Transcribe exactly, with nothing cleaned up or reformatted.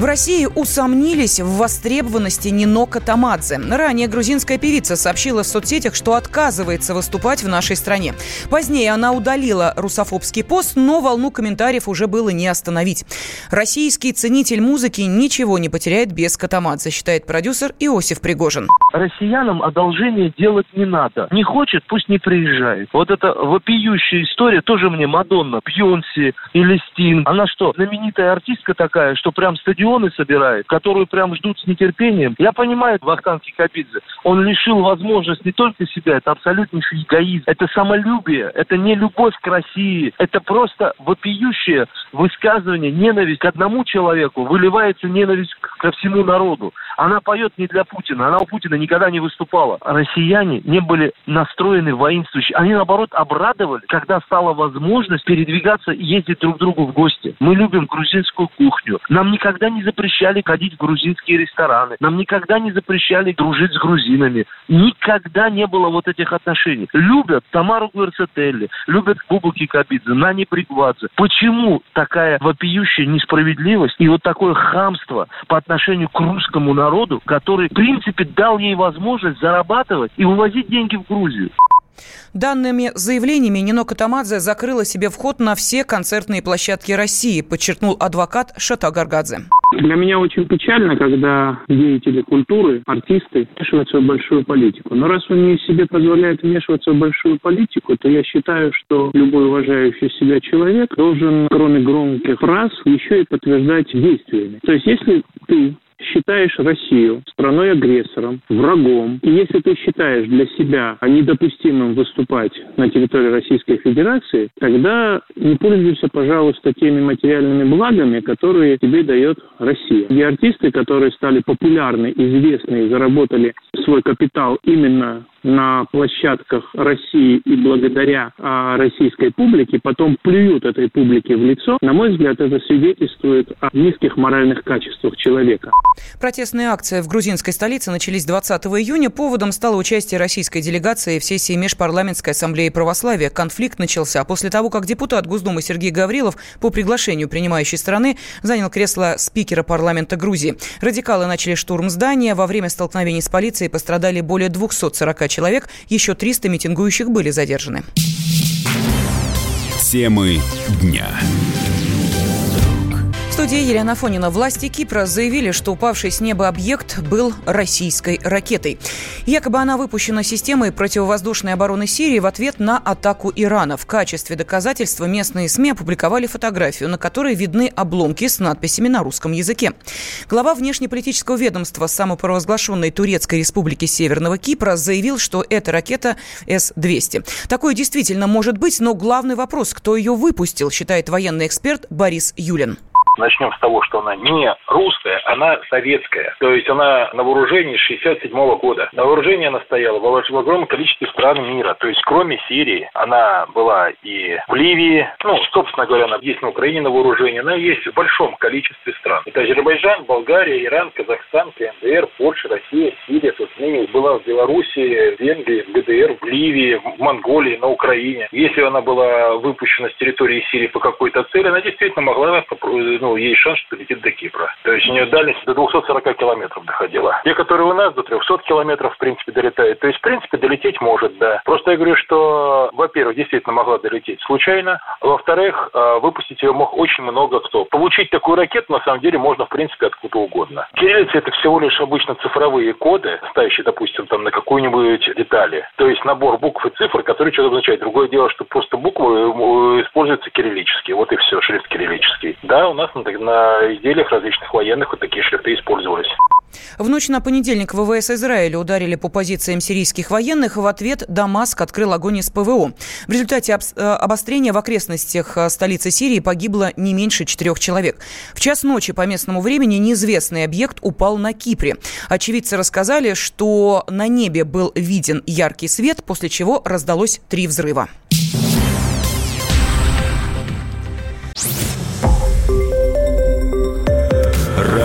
В России усомнились в востребованности Нино Катамадзе. Ранее грузинская певица сообщила в соцсетях, что отказывается выступать в нашей стране. Позднее она удалила русофобский пост, но волну комментариев уже было не остановить. Российский ценитель музыки ничего не потеряет без Катамадзе, считает продюсер Иосиф Пригожин. Россиянам одолжение делать не надо. Не хочет, пусть не приезжает. Вот эта вопиющая история тоже мне Мадонна, Бьонси или Стинг. Она что, знаменитая артистка такая, что прям стадионы собирает, которую прям ждут с нетерпением? Я понимаю, Вахтан Кикабидзе, он лишил возможности не только себя, это абсолютнейший эгоизм. Это самолюбие, это не любовь к России. Это просто вопиющее высказывание, ненависть к одному человеку выливается ненависть ко всему народу. Она поет не для Путина, она у Путина никогда не выступала. Россияне не были настроены воинствующие. Они, наоборот, обрадовали, когда стала возможность передвигаться и ездить друг к другу в гости. Мы любим грузинскую кухню. Нам никогда не запрещали ходить в грузинские рестораны. Нам никогда не запрещали дружить с грузинами. Никогда не было вот этих отношений. Любят Тамару Гверсетелли, любят Бубуки Кобидзе, Нани Бриквадзе. Почему такая вопиющая несправедливость и вот такое хамство по отношению к русскому народу, который, в принципе, дал ей возможность зарабатывать и увозить деньги в Грузию? Данными заявлениями Нино Катамадзе закрыла себе вход на все концертные площадки России, подчеркнул адвокат Шатагаргадзе. Для меня очень печально, когда деятели культуры, артисты вмешиваются в большую политику. Но раз он не себе позволяет вмешиваться в большую политику, то я считаю, что любой уважающий себя человек должен, кроме громких фраз, еще и подтверждать действиями. То есть если ты считаешь Россию страной-агрессором, врагом, и если ты считаешь для себя недопустимым выступать на территории Российской Федерации, тогда не пользуйся, пожалуйста, теми материальными благами, которые тебе дает Россия. И артисты, которые стали популярны, известны и заработали свой капитал именно на площадках России и благодаря а, российской публике, потом плюют этой публике в лицо, на мой взгляд, это свидетельствует о низких моральных качествах человека. Протестные акции в грузинской столице начались двадцатого июня. Поводом стало участие российской делегации в сессии Межпарламентской Ассамблеи Православия. Конфликт начался после того, как депутат Госдумы Сергей Гаврилов по приглашению принимающей страны занял кресло спикера парламента Грузии. Радикалы начали штурм здания. Во время столкновений с полицией пострадали более двухсот сорока человек, еще триста митингующих были задержаны. Темы дня. В студии Елена Афонина. Власти Кипра заявили, что упавший с неба объект был российской ракетой. Якобы она выпущена системой противовоздушной обороны Сирии в ответ на атаку Ирана. В качестве доказательства местные СМИ опубликовали фотографию, на которой видны обломки с надписями на русском языке. Глава внешнеполитического ведомства самопровозглашенной Турецкой Республики Северного Кипра заявил, что это ракета эс двести. Такое действительно может быть, но главный вопрос, кто ее выпустил, считает военный эксперт Борис Юлин. Начнем с того, что она не русская, она советская. То есть она на вооружении с шестьдесят седьмого года. На вооружении она стояла в огромном количестве стран мира. То есть кроме Сирии, она была и в Ливии. Ну, собственно говоря, она есть на Украине на вооружении. Она есть в большом количестве стран. Это Азербайджан, Болгария, Иран, Казахстан, КНДР, Польша, Россия, Сирия. Тут была в Белоруссии, в Венгрии, в ГДР, в Ливии, в Монголии, на Украине. Если она была выпущена с территории Сирии по какой-то цели, она действительно могла... Ну, есть шанс, что летит до Кипра. То есть у нее дальность до двухсот сорока километров доходила. Те, которые у нас, до трехсот километров, в принципе, долетают. То есть, в принципе, долететь может, да. Просто я говорю, что, во-первых, действительно могла долететь случайно. Во-вторых, выпустить ее мог очень много кто. Получить такую ракету, на самом деле, можно, в принципе, откуда угодно. Кириллица — это всего лишь обычно цифровые коды, ставящие, допустим, там на какую-нибудь детали. То есть набор букв и цифр, которые что-то обозначают. Другое дело, что просто буквы используются кириллические. Вот и все, шрифт кириллический. Да, у нас на изделиях различных военных вот такие шрифты использовались. В ночь на понедельник ВВС Израиля ударили по позициям сирийских военных. В ответ Дамаск открыл огонь из ПВО. В результате обострения в окрестностях столицы Сирии погибло не меньше четырех человек. В час ночи по местному времени неизвестный объект упал на Кипре. Очевидцы рассказали, что на небе был виден яркий свет, после чего раздалось три взрыва.